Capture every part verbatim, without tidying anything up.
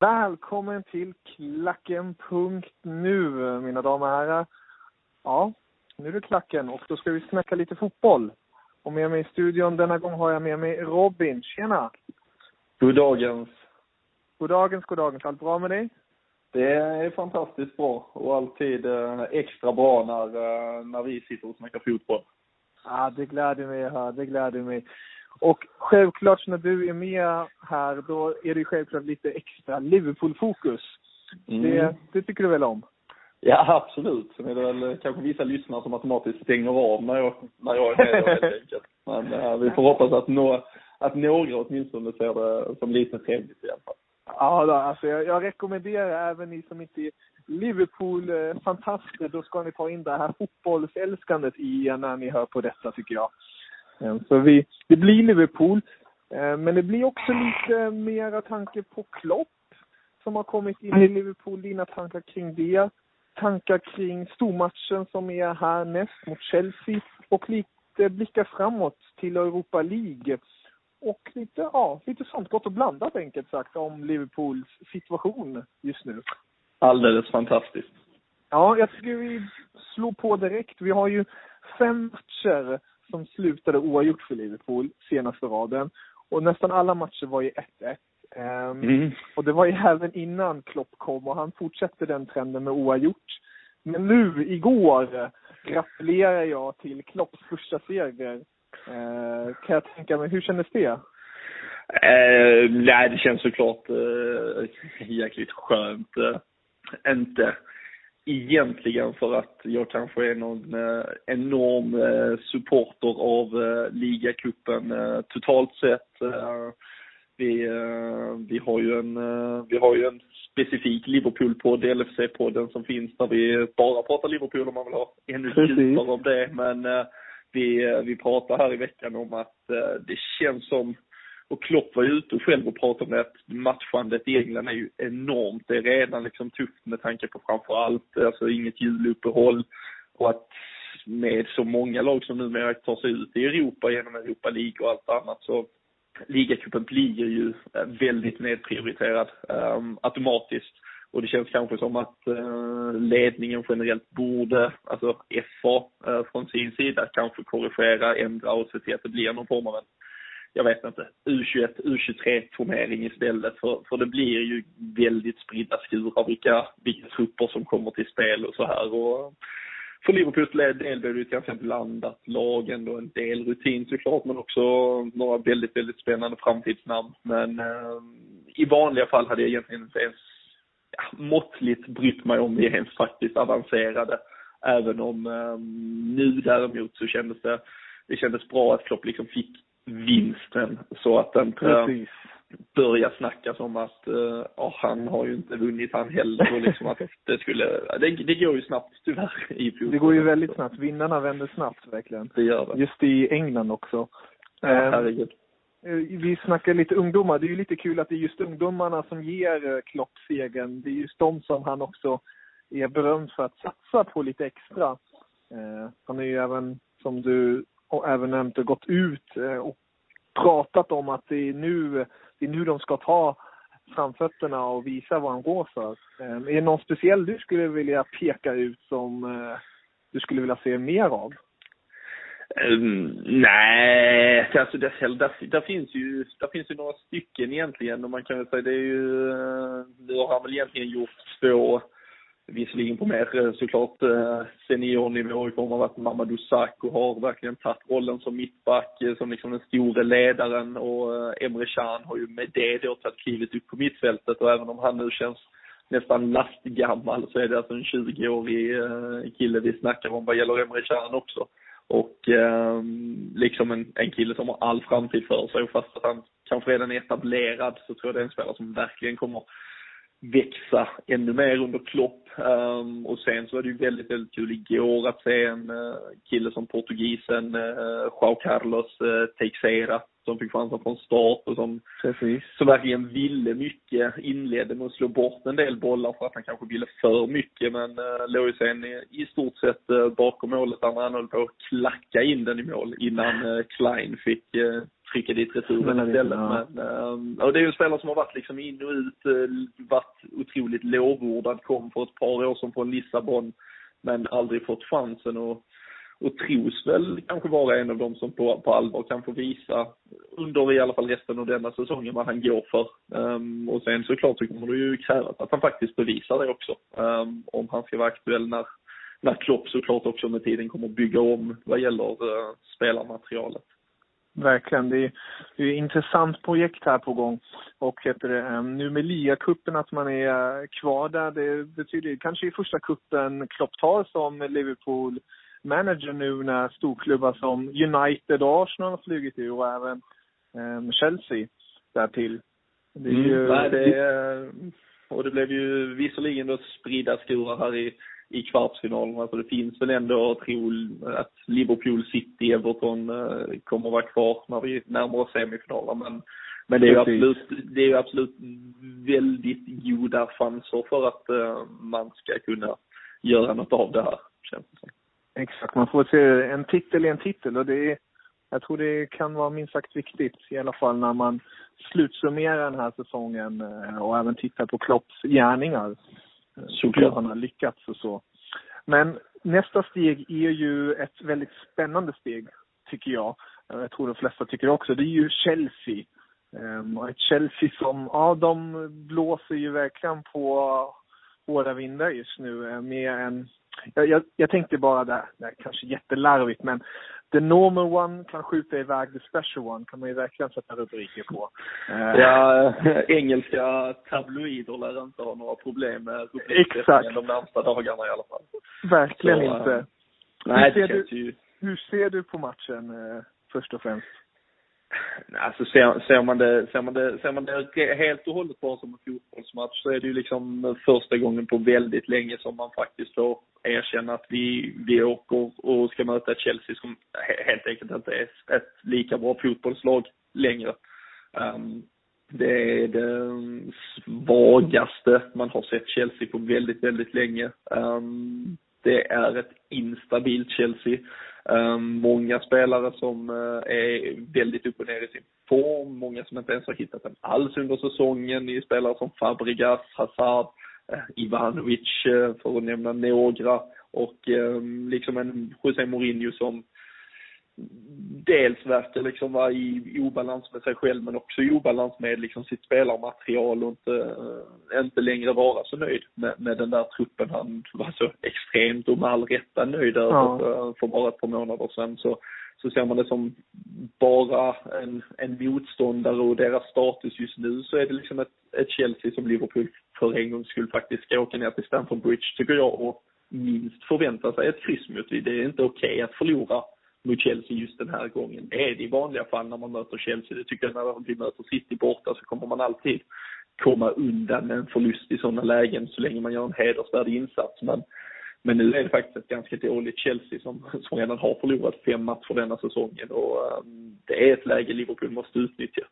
Välkommen till klacken punkt nu, mina damer och herrar. Ja, nu är det klacken och då ska vi snacka lite fotboll. Och med mig i studion denna gång har jag med mig Robin. Tjena! God dagens! God dagens, god dagens. Allt bra med dig? Det är fantastiskt bra och alltid extra bra när, när vi sitter och snackar fotboll. Ja, det gläder mig här, det gläder mig. Och självklart när du är med här, då är det självklart lite extra Liverpool-fokus. Mm. Det, det tycker du väl om? Ja, absolut. Sen är det väl kanske vissa lyssnare som automatiskt stänger av när jag, när jag är med, helt enkelt. Men äh, vi får hoppas att, nå, att några åtminstone ser det som lite trevligt i alla fall. Ja, då, alltså jag, jag rekommenderar även ni som inte är Liverpool-fantaster, då ska ni ta in det här fotbollsälskandet i när ni hör på detta, tycker jag. Så vi, det blir Liverpool, men det blir också lite mera tanke på Klopp som har kommit in i Liverpool. Dina tankar kring det, tankar kring stormatchen som är här näst mot Chelsea och lite blicka framåt till Europa League och lite, ja, lite sånt gott och blandat enkelt sagt om Liverpools situation just nu. Alldeles fantastiskt. Ja, jag tycker vi slår på direkt. Vi har ju fem matcher som slutade oavgjort för Liverpool senaste raden. Och nästan alla matcher var ju ett ett. Um, mm. Och det var ju även innan Klopp kom och han fortsatte den trenden med oavgjort. Men nu, igår, gratulerar jag till Klopps första seger. Uh, kan jag tänka mig, hur kändes det? Uh, nej, det känns såklart uh, jäkligt skönt. Uh, inte... Egentligen för att jag kanske är någon eh, enorm eh, supporter av eh, ligacupen eh, totalt sett. Eh, vi, eh, vi, har ju en, eh, vi har ju en specifik Liverpool-podd, L F C-podden som finns där vi bara pratar Liverpool om man vill ha ännu djupare om det. Men eh, vi, vi pratar här i veckan om att eh, det känns som, och Klopp var ute och själv och pratade om att matchandet i England är ju enormt. Det är redan liksom tufft med tanke på framförallt alltså inget juluppehåll. Och att med så många lag som numera tar sig ut i Europa genom Europa League och allt annat så ligacupen blir ju väldigt nedprioriterad um, automatiskt. Och det känns kanske som att uh, ledningen generellt borde, alltså F A uh, från sin sida kanske korrigera, ändra och se till att det blir någon form av en, jag vet inte, U tjugoett, U tjugotre-turnering istället. För, för det blir ju väldigt spridda skurar vilka, vilka trupper som kommer till spel och så här. Och för Liverpools del blir det ju kanske blandat lag ändå, en del rutin såklart. Men också några väldigt, väldigt spännande framtidsnamn. Men eh, i vanliga fall hade jag egentligen inte ens ja, måttligt brytt mig om det ens faktiskt avancerade. Även om eh, nu däremot så kändes det, det kändes bra att Klopp liksom fick vinsten så att den, börja snackas om att ja, han har ju inte vunnit han heller och liksom att det skulle det, det går ju snabbt tyvärr i fjol. Det går ju väldigt snabbt. Vinnarna vänder snabbt verkligen. Det gör det. Just i England också. Ja, herregud. Vi snackar lite ungdomar. Det är ju lite kul att det är just ungdomarna som ger Klopp segern. Det är just de som han också är berömd för att satsa på lite extra. Han är ju även, som du även nämnt, gått ut och pratat om att det är nu, det är nu de ska ta framfötterna och visa vad han går för. Är det någon speciell du skulle vilja peka ut som du skulle vilja se mer av? Um, nej, alltså det, där, där finns ju där finns ju några stycken egentligen och man kan väl säga det är ju det har han väl egentligen gjort två visserligen på mer såklart seniornivå i form av att Mamadou Sacco har verkligen tagit rollen som mittback som liksom den stora ledaren och Emre Can har ju med det då tagit klivet upp på mittfältet och även om han nu känns nästan lastgammal så är det alltså en tjugoårig kille vi snackar om vad gäller Emre Can också. Och eh, liksom en, en kille som har all framtid för sig och fast att han kanske redan är etablerad så tror jag det är en spelare som verkligen kommer växa ännu mer under Klopp. Um, och sen så var det ju väldigt, väldigt kul igår att se en uh, kille som portugisen uh, João Carlos uh, Teixeira som fick chansen från start och som, som verkligen ville mycket, inledde med att slå bort en del bollar för att han kanske ville för mycket men uh, låg ju sen i, i stort sett uh, bakom målet där han höll på att klacka in den i mål innan uh, Klein fick uh, trycka dit returen istället. Ja. Men, uh, och det är ju en spelare som har varit liksom in och ut, uh, varit otroligt lovordad, kom för ett par år som från Lissabon men aldrig fått chansen och Och tros väl kanske vara en av dem som på, på allvar kan få visa under i alla fall resten av denna säsongen vad han går för. Um, och sen såklart så kommer det ju krävas att han faktiskt bevisar det också. Um, om han ska vara aktuell när, när Klopp såklart också med tiden kommer bygga om vad gäller uh, spelarmaterialet. Verkligen, det är, det är ett intressant projekt här på gång. Och heter det, nu med Liga-kuppen att man är kvar där, det betyder kanske i första kuppen Klopp tar som Liverpool manager nu när storklubbar som United och Arsenal har flugit i och även eh, Chelsea därtill. Det är mm, ju... nej, det, och det blev ju visserligen då spridda skurar här i, i kvartsfinalen. Alltså det finns väl ändå trol att Liverpool, City, Everton eh, kommer att vara kvar när vi närmar oss semifinalen. Men, men det, är ju absolut, det är ju absolut väldigt goda chanser för att eh, man ska kunna göra något av det här, känns det som. Exakt, man får se en titel i en titel och det är, jag tror det kan vara minst sagt viktigt i alla fall när man slutsummerar den här säsongen och även tittar på Klopps gärningar. Såklart han har lyckats och så. Men nästa steg är ju ett väldigt spännande steg tycker jag. Jag tror de flesta tycker också. Det är ju Chelsea. Ett Chelsea som, ja de blåser ju verkligen på hårda vindar just nu med en Jag, jag, jag tänkte bara där, där, kanske jättelarvigt, men the normal one kan skjuta iväg the special one, kan man ju verkligen sätta rubriker på. Ja, engelska tabloider lär inte ha några problem med rubriker de närmsta dagarna i alla fall. Verkligen så, inte. Nej, hur, ser det du, hur ser du på matchen först och främst? Alltså ser, ser, man det, ser, man det, ser man det helt och hållet bara som en fotbollsmatch så är det ju liksom första gången på väldigt länge som man faktiskt får erkänna att vi, vi åker och ska möta Chelsea som helt enkelt inte är ett lika bra fotbollslag längre. Um, det är det svagaste man har sett Chelsea på väldigt, väldigt länge. Um, det är ett instabilt Chelsea. Um, många spelare som uh, är väldigt upp och ner i sin form, många som inte ens har hittat den alls under säsongen, det är spelare som Fabregas, Hazard, uh, Ivanovic uh, för att nämna några och um, liksom en José Mourinho som dels verkar liksom vara i, i obalans med sig själv men också i obalans med liksom sitt spelarmaterial och inte, uh, inte längre vara så nöjd med, med den där truppen. Han var så extremt och med all rätta nöjd där ja. för, för bara ett par månader sedan så, så ser man det som bara en, en motståndare och deras status just nu så är det liksom ett, ett Chelsea som Liverpool för en gång skulle faktiskt ska åka ner till Stamford Bridge tycker jag och minst förvänta sig ett kryss mot. Det är inte okej okay att förlora mot Chelsea just den här gången. Det är det i vanliga fall när man möter Chelsea. Det tycker jag när vi möter City borta så kommer man alltid komma undan med en förlust i sådana lägen så länge man gör en hedersvärdig insats. Men, men nu är det faktiskt ett ganska dåligt Chelsea som, som redan har förlorat fem matcher denna säsongen. Och um, det är ett läge Liverpool måste utnyttja.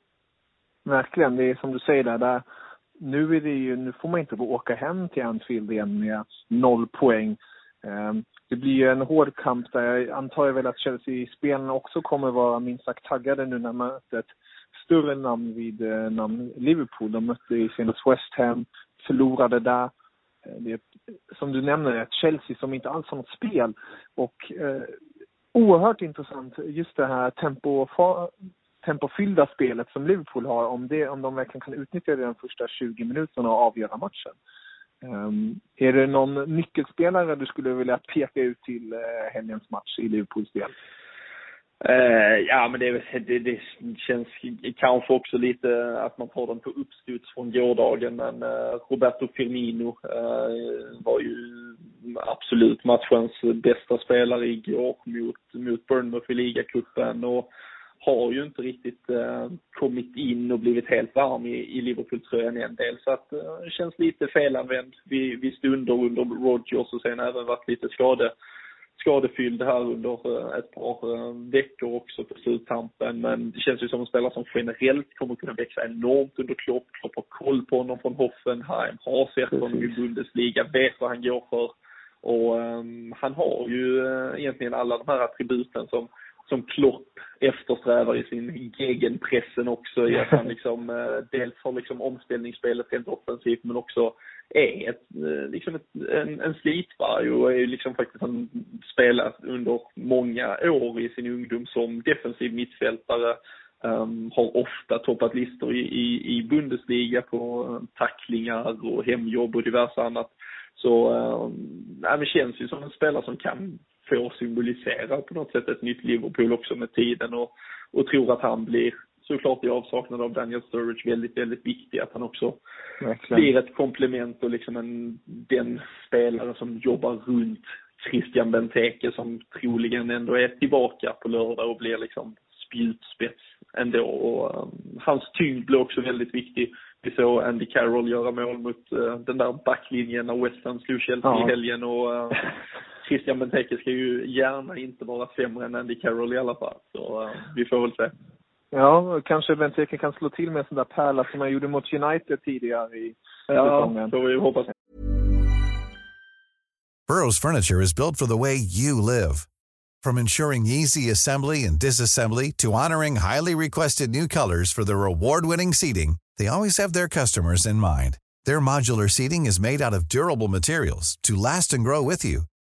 Verkligen, det är som du säger där. där nu, är det ju, nu får man inte åka hem till Anfield igen med noll poäng. Um, Det blir ju en hård kamp där. Jag antar väl att Chelsea-spelarna också kommer vara minst sagt taggade nu när mötet. Större namn vid eh, namn Liverpool. De mötte i senast West Ham, förlorade där. Det är, som du nämner, ett Chelsea som inte alls har något spel. Och eh, oerhört intressant just det här tempo, tempofyllda spelet som Liverpool har. Om, det, om de verkligen kan utnyttja det de första tjugo minuterna och avgöra matchen. Um, är det någon nyckelspelare du skulle vilja peka ut till uh, helgens match i Liverpools del? Uh, ja, men det, det, det känns kanske också lite att man tar den på uppstuds från gårdagen. Men uh, Roberto Firmino uh, var ju absolut matchens bästa spelare igår mot, mot Bournemouth i ligacupen och har ju inte riktigt eh, kommit in och blivit helt varm i, i Liverpool-tröjan en del. Så att eh, det känns lite felanvänd vid, vid stunder under Rodgers och sen även varit lite skade, skadefylld här under eh, ett par eh, veckor också på sluttampen. Men det känns ju som en spelare som generellt kommer kunna växa enormt under Klopp. Klopp har koll på honom från Hoffenheim, har sett honom i Bundesliga, vet vad han går för. Och eh, han har ju eh, egentligen alla de här attributen som som Klopp eftersträvar i sin egen pressen också. I att han liksom, dels har liksom omställningsspelet helt offensivt men också är ett, liksom ett, en, en slitvarg och är liksom faktiskt han spelat under många år i sin ungdom som defensiv mittfältare. Um, har ofta toppat listor i, i, i Bundesliga på tacklingar och hemjobb och diverse annat. Så um, ja, det känns ju som en spelare som kan får symbolisera på något sätt ett nytt Liverpool också med tiden och, och tror att han blir såklart i avsaknad av Daniel Sturridge väldigt, väldigt viktig att han också verkligen blir ett komplement och liksom en, den spelare som jobbar runt Christian Benteke som troligen ändå är tillbaka på lördag och blir liksom spjutspets ändå och um, hans tyngd blir också väldigt viktig. Vi såg Andy Carroll göra mål mot uh, den där backlinjen när West Ham slog Chelsea ja. i helgen och uh, Christian Benteke ska ju gärna inte vara sämre än Andy Carroll i alla fall. Så uh, vi får väl se. Ja, kanske Benteke kan slå till med en sån där pärla som han gjorde mot United tidigare i säsongen. Ja, så vi hoppas. Burrow's furniture is built for the way you live. From ensuring easy assembly and disassembly to honoring highly requested new colors for their award-winning seating, they always have their customers in mind. Their modular seating is made out of durable materials to last and grow with you.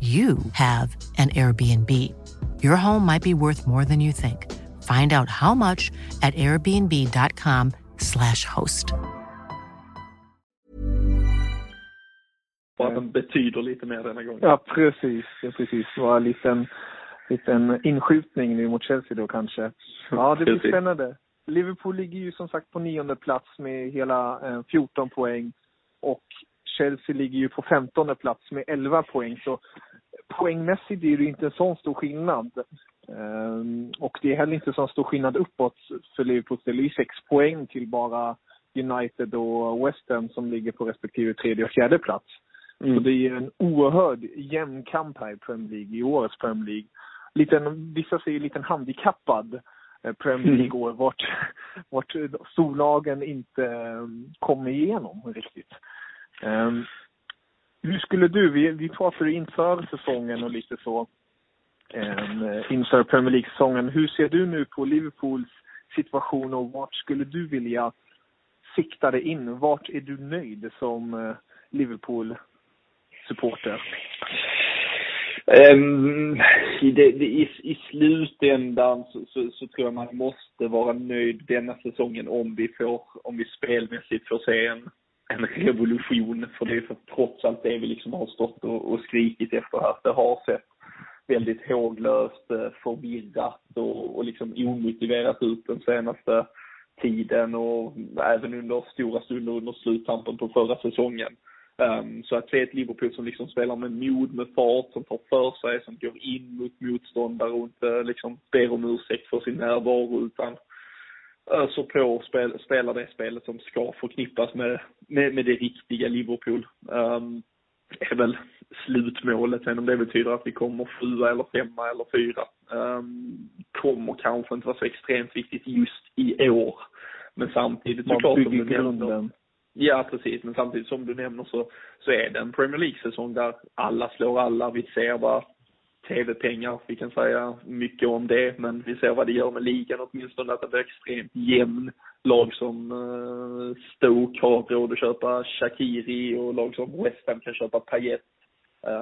you have an Airbnb. Your home might be worth more than you think. Find out how much at airbnb.com slash host. Vad den betyder lite mer denna gången. Ja, precis. Ja, precis. Det var en liten, liten inskjutning nu mot Chelsea då kanske. Ja, det blir spännande. Liverpool ligger ju som sagt på nionde plats med hela eh, fjorton poäng. Och Chelsea ligger ju på femtonde plats med elva poäng. Så poängmässigt är det inte en sån stor skillnad. Um, och det är heller inte så stor skillnad uppåt för Liverpool. Det är sex poäng till bara United och West Ham som ligger på respektive tredje och fjärde plats. Mm. Så det är en oerhörd jämn kamp här i Premier League, i årets Premier League. Liten, vissa säger liten handikappad Premier League går mm. vart, vart storlagen inte kommer igenom riktigt. Um, hur skulle du, vi, vi pratade inför säsongen och lite så um, inför Premier League-säsongen. Hur ser du nu på Liverpools situation och vart skulle du vilja sikta dig in? Vart är du nöjd som Liverpool-supporter? Um, i, det, i, I slutändan så, så, så tror jag man måste vara nöjd denna säsongen om vi, får, om vi spelmässigt får se en, en revolution. För det är för, trots allt det vi liksom har stått och, och skrikit efter här. Det har sett väldigt håglöst, förvirrat och, och liksom omotiverat ut den senaste tiden. Och även under stora stunder under sluttampen på förra säsongen. Um, så att se ett Liverpool som liksom spelar med mod, med fart, som tar för sig, som går in mot motståndare och inte liksom ber om ursäkt för sin närvaro utan öser på och spel, spelar det spelet som ska förknippas med, med, med det riktiga Liverpool. Um, är väl slutmålet, sen om det betyder att vi kommer fyra eller femma eller fyra. Um, kommer kanske inte vara så extremt viktigt just i år. Men samtidigt man såklart bygger grunden. Ja, precis. Men samtidigt som du nämner så, så är det en Premier League-säsong där alla slår alla. Vi ser vad tv-pengar, vi kan säga mycket om det. Men vi ser vad det gör med ligan åtminstone. Att det blir extremt jämn. Lag som eh, Stoke har råd att köpa Shaqiri och lag som West Ham kan köpa Payet.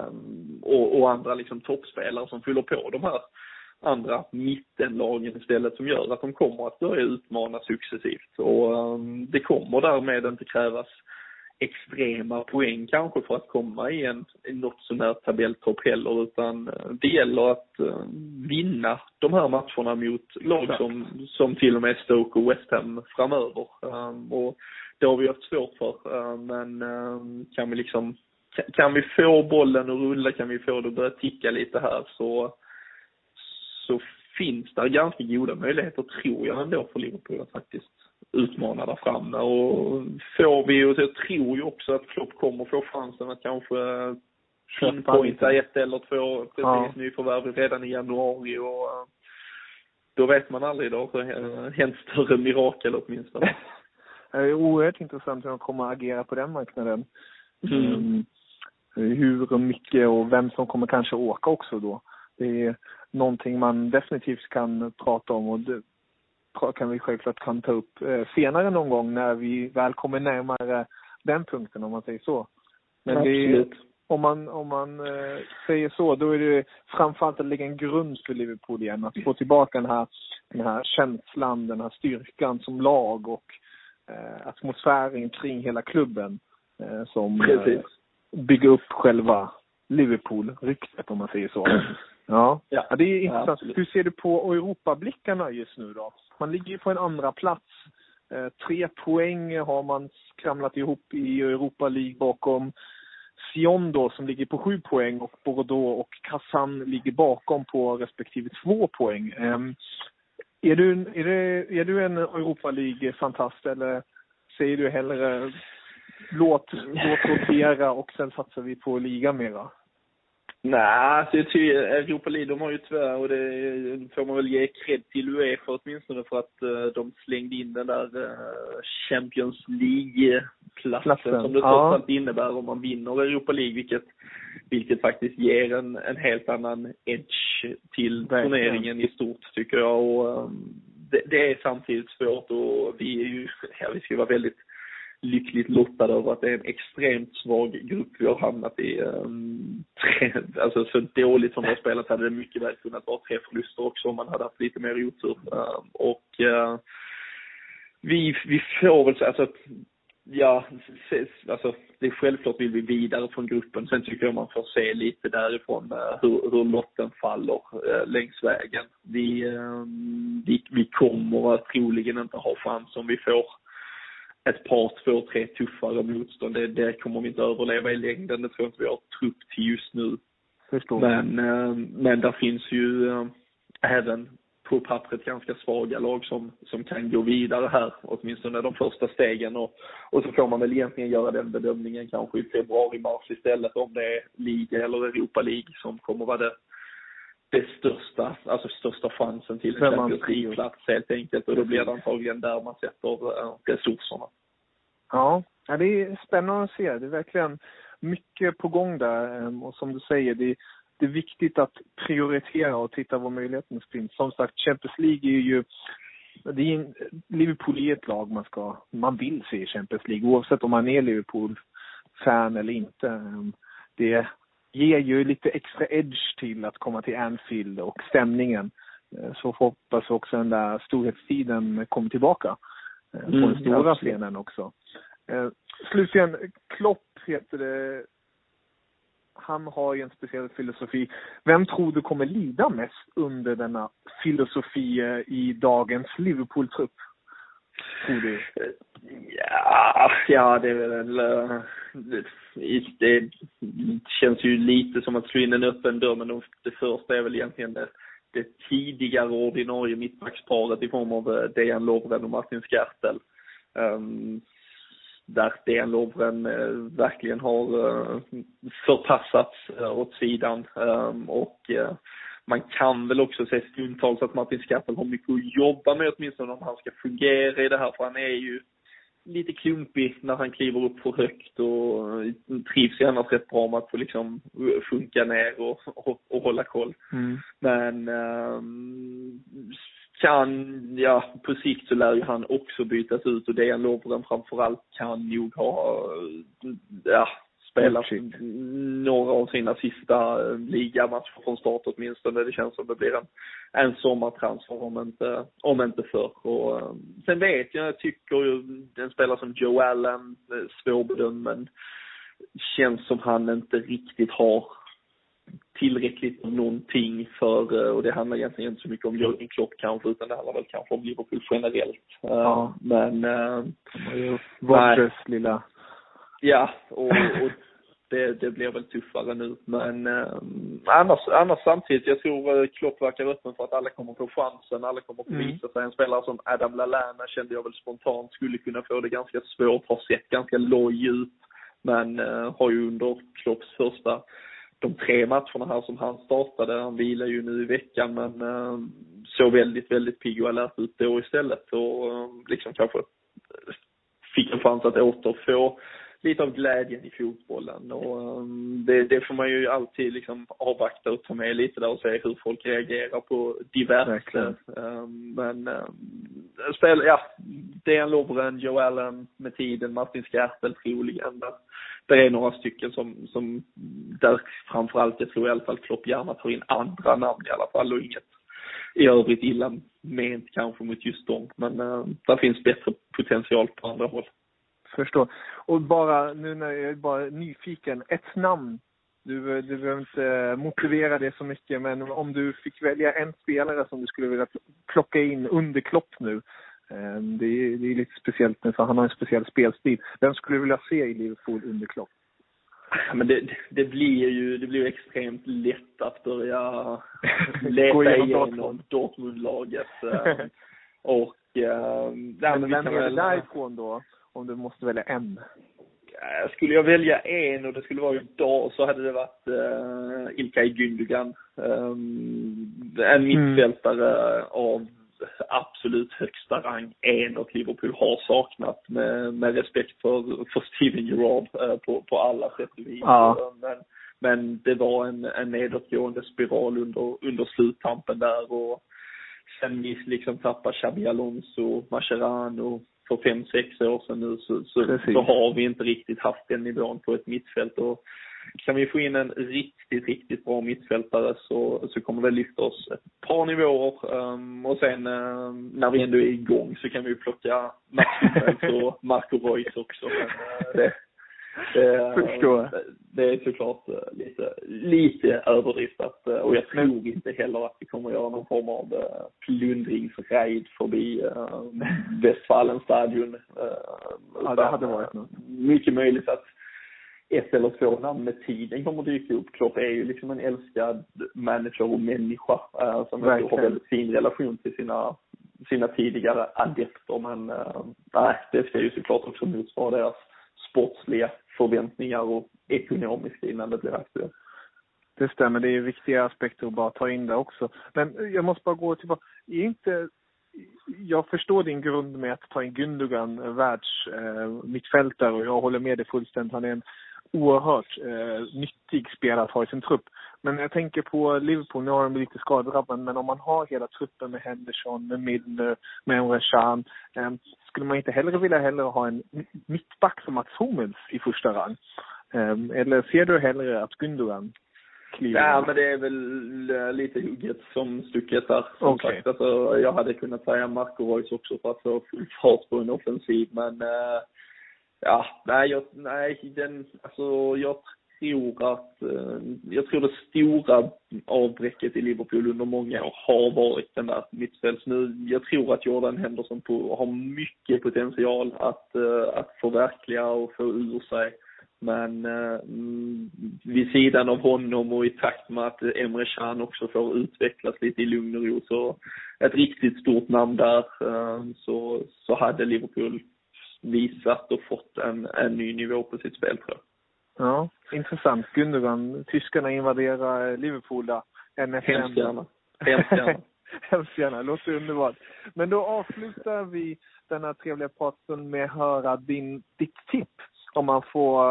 Um, och, och andra liksom toppspelare som fyller på de här andra mittenlagen istället som gör att de kommer att börja utmana successivt. Och um, det kommer därmed inte krävas extrema poäng kanske för att komma i en, något sån här tabelltopp heller, utan det gäller att uh, vinna de här matcherna mot lag som, som till och med Stoke och West Ham framöver. Um, och det har vi haft svårt för. Uh, men uh, kan vi liksom kan vi få bollen att rulla, kan vi få det att börja ticka lite här så så finns det ganska goda möjligheter, tror jag ändå, för Liverpool att faktiskt utmana där framme. Och får vi, och jag tror ju också att Klopp kommer få chansen att kanske pinpointa ett eller två precis ja. nyförvärv redan i januari. Och då vet man aldrig, då har hänt större mirakel åtminstone. Det är oerhört intressant hur de kommer att agera på den marknaden. Mm. Mm. Hur mycket och vem som kommer kanske åka också då. Det är någonting man definitivt kan prata om och det kan vi självklart kan ta upp senare någon gång när vi väl kommer närmare den punkten, om man säger så. Men det är, om man, om man säger så, då är det framförallt att lägga en grund för Liverpool igen. Att få tillbaka den här, den här känslan, den här styrkan som lag och eh, atmosfären kring hela klubben eh, som eh, bygger upp själva Liverpool-ryktet, om man säger så. Ja. ja, det är intressant. Ja, hur ser du på Europablickarna just nu då? Man ligger ju på en andra plats. Eh, tre poäng har man skramlat ihop i Europa League bakom Sion då, som ligger på sju poäng, och Bordeaux och Kazan ligger bakom på respektive två poäng. Eh, är, du, är, det, är du en Europa League-fantast eller säger du hellre låt, låt rotera och sen satsar vi på liga mera? Nej, så ty, Europa League, de har ju tyvärr, och det får man väl ge cred till UEFA åtminstone för att uh, de slängde in den där uh, Champions League-platsen som det ja. trots allt innebär om man vinner Europa League, vilket, vilket faktiskt ger en, en helt annan edge till turneringen i stort, tycker jag. Och, um, det, det är samtidigt svårt, och vi är ju, ja, vi ska vara väldigt lyckligt lottade över att det är en extremt svag grupp vi har hamnat i. Um, alltså så dåligt som vi har spelat hade det mycket väl kunnat vara tre förluster också om man hade haft lite mer otur. Um, och uh, vi, vi får väl alltså, ja, alltså det är självklart vill vi vidare från gruppen. Sen tycker jag man får se lite därifrån uh, hur, hur lotten faller uh, längs vägen. Vi, uh, vi, vi kommer troligen inte ha chans om vi får ett par, två, tre tuffare motstånd. Det, det kommer vi inte överleva i längden. Det tror jag inte vi har trupp till just nu. Förstår. Men, men där finns ju även på pappret ganska svaga lag som, som kan gå vidare här, åtminstone de första stegen, och, och så får man väl egentligen göra den bedömningen kanske i februari-mars istället, om det är Liga eller Europa League som kommer vara det, det största, alltså största chansen till en Champions League-plats helt enkelt, och då blir det antagligen där man sätter äh, resurserna. Ja, det är spännande att se, det är verkligen mycket på gång där, och som du säger, det är Det är viktigt att prioritera och titta vad möjligheten finns. Som sagt, Champions League är ju... Det är en, Liverpool är ett lag man ska... Man vill se i Champions League, oavsett om man är Liverpool-fan eller inte. Det ger ju lite extra edge till att komma till Anfield och stämningen. Så hoppas också den där storhetstiden kommer tillbaka. På den mm, stora absolut. Scenen också. Slutligen, Klopp heter det... Han har ju en speciell filosofi. Vem tror du kommer lida mest under denna filosofi i dagens Liverpool-trupp? Tror du? Ja, ja det, är väl, det, det känns ju lite som att slå in en öppen dörr, men det första är väl egentligen det, det tidigare ordinarie mittbacksparet i form av Dejan Lovren och Martin Škrtel. Um, Där Dejan Lovren verkligen har förpassats åt sidan. Och man kan väl också se stundtals att Martin Škrtel har mycket att jobba med, åtminstone om han ska fungera i det här. För han är ju lite klumpig när han kliver upp för högt, och trivs gärna rätt bra med att få liksom funka ner och, och, och hålla koll. Mm. Men... Um, Kan, ja, på sikt så lär ju han också bytas ut, och Dejan Lovren framförallt kan nog ha ja, spelat några av sina sista ligamatcher från start åtminstone. Det känns som det blir en, en sommartransfer om inte, om inte förr. Och sen vet jag, jag tycker ju den spelar som Joe Allen, svårbedömd, men känns som han inte riktigt har tillräckligt om någonting för, och det handlar egentligen inte så mycket om Jürgen Klopp kanske, utan det handlar väl kanske om Liverpool generellt. Ja. Men äh, Vardres lilla. Ja, och, och det, det blir väl tuffare nu. Men äh, annars, annars samtidigt, jag tror Klopp verkar öppen för att alla kommer få chansen, alla kommer få visa sig. En spelare som Adam Lallana kände jag väl spontant skulle kunna få det ganska svårt, har sett ganska loj ut, men äh, har ju under Klopps första de tre matcherna här som han startade, han vilar ju nu i veckan, men eh, så väldigt, väldigt pigg och alert ut då istället, och eh, liksom kanske fick en chans att återfå lite av glädjen i fotbollen, och eh, det, det får man ju alltid liksom avvakta och ta med lite där och se hur folk reagerar på diverse eh, men eh, spel, ja, Dejan Lovren, Joe Allen med tiden, Martin Škrtel troligen. Det är några stycken som, som där framförallt, jag tror i alla fall Klopp gärna tar in andra namn i alla fall, och inget i övrigt illa ment kanske mot just dem. Men äh, där finns bättre potential på andra håll. Förstår. Och bara, nu när jag är bara nyfiken, ett namn. Du, du behöver inte motivera det så mycket, men om du fick välja en spelare som du skulle vilja plocka in under Klopp nu. Det är, det är lite speciellt nu, för han har en speciell spelstil. Vem skulle du vilja se i Liverpool under Klopp? Men det, det blir ju det blir extremt lätt att börja leta igenom Dortmund-laget. Och där, men vem är det därifrån då, om du måste välja en? Skulle jag välja en, och det skulle vara idag, så hade det varit uh, Ilkay Gündogan. Um, en mittfältare mm. av absolut högsta rang, en och Liverpool har saknat med, med respekt för, för Steven Gerrard eh, på, på alla sätt och vis. Ja. Men, men det var en, en nedåtgående spiral under, under sluttampen där, och sen vi liksom tappar Xabi Alonso, Mascherano för fem sex år sedan nu, så, så, så har vi inte riktigt haft den nivån på ett mittfält, och kan vi få in en riktigt, riktigt bra mittfältare så, så kommer det lyfta oss ett par nivåer. Um, och sen um, när vi ändå är igång så kan vi plocka och Marco Reus också. Men, uh, det, det, det är såklart uh, lite, lite överdriftat. Uh, och jag tror inte heller att vi kommer göra någon form av uh, plundringsraid förbi uh, Westfalenstadion. Uh, ja, det hade varit något. Mycket möjligt att ett eller två namn med tiden kommer att dyka upp. Klopp är ju liksom en älskad manager och människa eh, som verkligen har väldigt fin relation till sina, sina tidigare adepter. Men eh, nej, det ska ju såklart också motsvara deras sportsliga förväntningar och ekonomiskt innan det blir aktuellt. Det stämmer, det är ju viktiga aspekter att bara ta in där också. Men jag måste bara gå tillbaka. Är inte... Jag förstår din grund med att ta in Gündogan, världs eh, mittfältare, och jag håller med dig fullständigt. Han är en oerhört eh, nyttig spelare att ha i sin trupp. Men jag tänker på Liverpool, nu har de lite skadrabban, men om man har hela truppen med Henderson, med Milner, med Emre Can, eh, skulle man inte hellre vilja hellre ha en mittback som Mats Hummels i första rang? Eh, eller ser du hellre att Gündogan... Ja, men det är väl lite hugget som stucket där. Som okay. sagt, alltså, jag hade kunnat säga Marco Reus också för att få fart på en offensiv. Men äh, ja, nej, jag, nej den, alltså, jag tror att äh, jag tror det stora avbräcket i Liverpool under många år har varit den där mittfälts nu. Jag tror att Jordan Henderson på, har mycket potential att, äh, att förverkliga och få ur sig. Men eh, vid sidan av honom och i takt med att Emre Can också får utvecklas lite i lugn och ro, så ett riktigt stort namn där, eh, så, så hade Liverpool visat och fått en, en ny nivå på sitt spel, tror jag. Ja, intressant. Gündogan, tyskarna invaderar Liverpool där. Hemskt gärna. Hemskt gärna. Hemskt gärna, låter underbart. Men då avslutar vi den här trevliga praten med att höra din, ditt tips. Om man får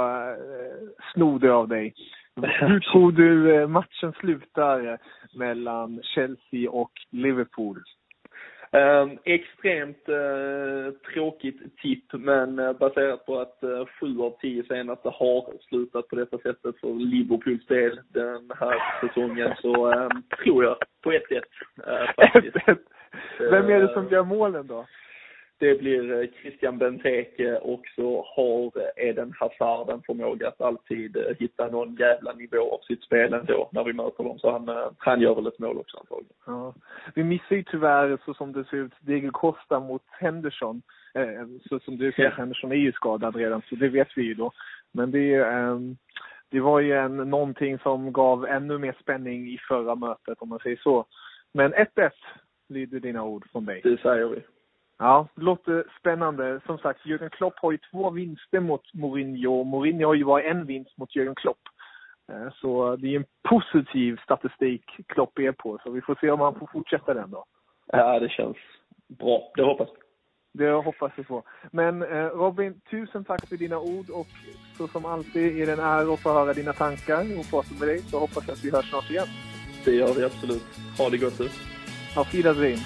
sno det av dig. Hur tror du matchen slutar mellan Chelsea och Liverpool? Um, extremt uh, tråkigt tipp, men uh, baserat på att uh, sju av tio senaste har slutat på detta sättet för Liverpools del den här säsongen, så um, tror jag på ett sätt. Uh, Vem är det som gör målen då? Det blir Christian Benteke, och så har Eden Hazard en förmåga att alltid hitta någon jävla nivå av sitt spel ändå när vi möter dem. Så han, han gör väl ett mål också antagligen. Ja. Vi missar ju tyvärr, så som det ser ut, Diego Costa mot Henderson. Eh, så som du säger, ja. Henderson är ju skadad redan, så det vet vi ju då. Men det, eh, det var ju en, någonting som gav ännu mer spänning i förra mötet, om man säger så. Men ett ett lyder dina ord från dig. Det säger vi. Ja, det låter spännande. Som sagt, Jürgen Klopp har ju två vinster mot Mourinho. Mourinho har ju varit en vinst mot Jürgen Klopp. Så det är en positiv statistik Klopp är på. Så vi får se om han får fortsätta den då. Ja, det känns bra. Det hoppas jag. Det hoppas jag på. Men Robin, tusen tack för dina ord. Och så som alltid är det en ära att få höra dina tankar och prata med dig. Så hoppas jag att vi hörs snart igen. Det gör vi absolut. Ha det gott. Auf Wiedersehen.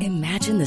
Imagine the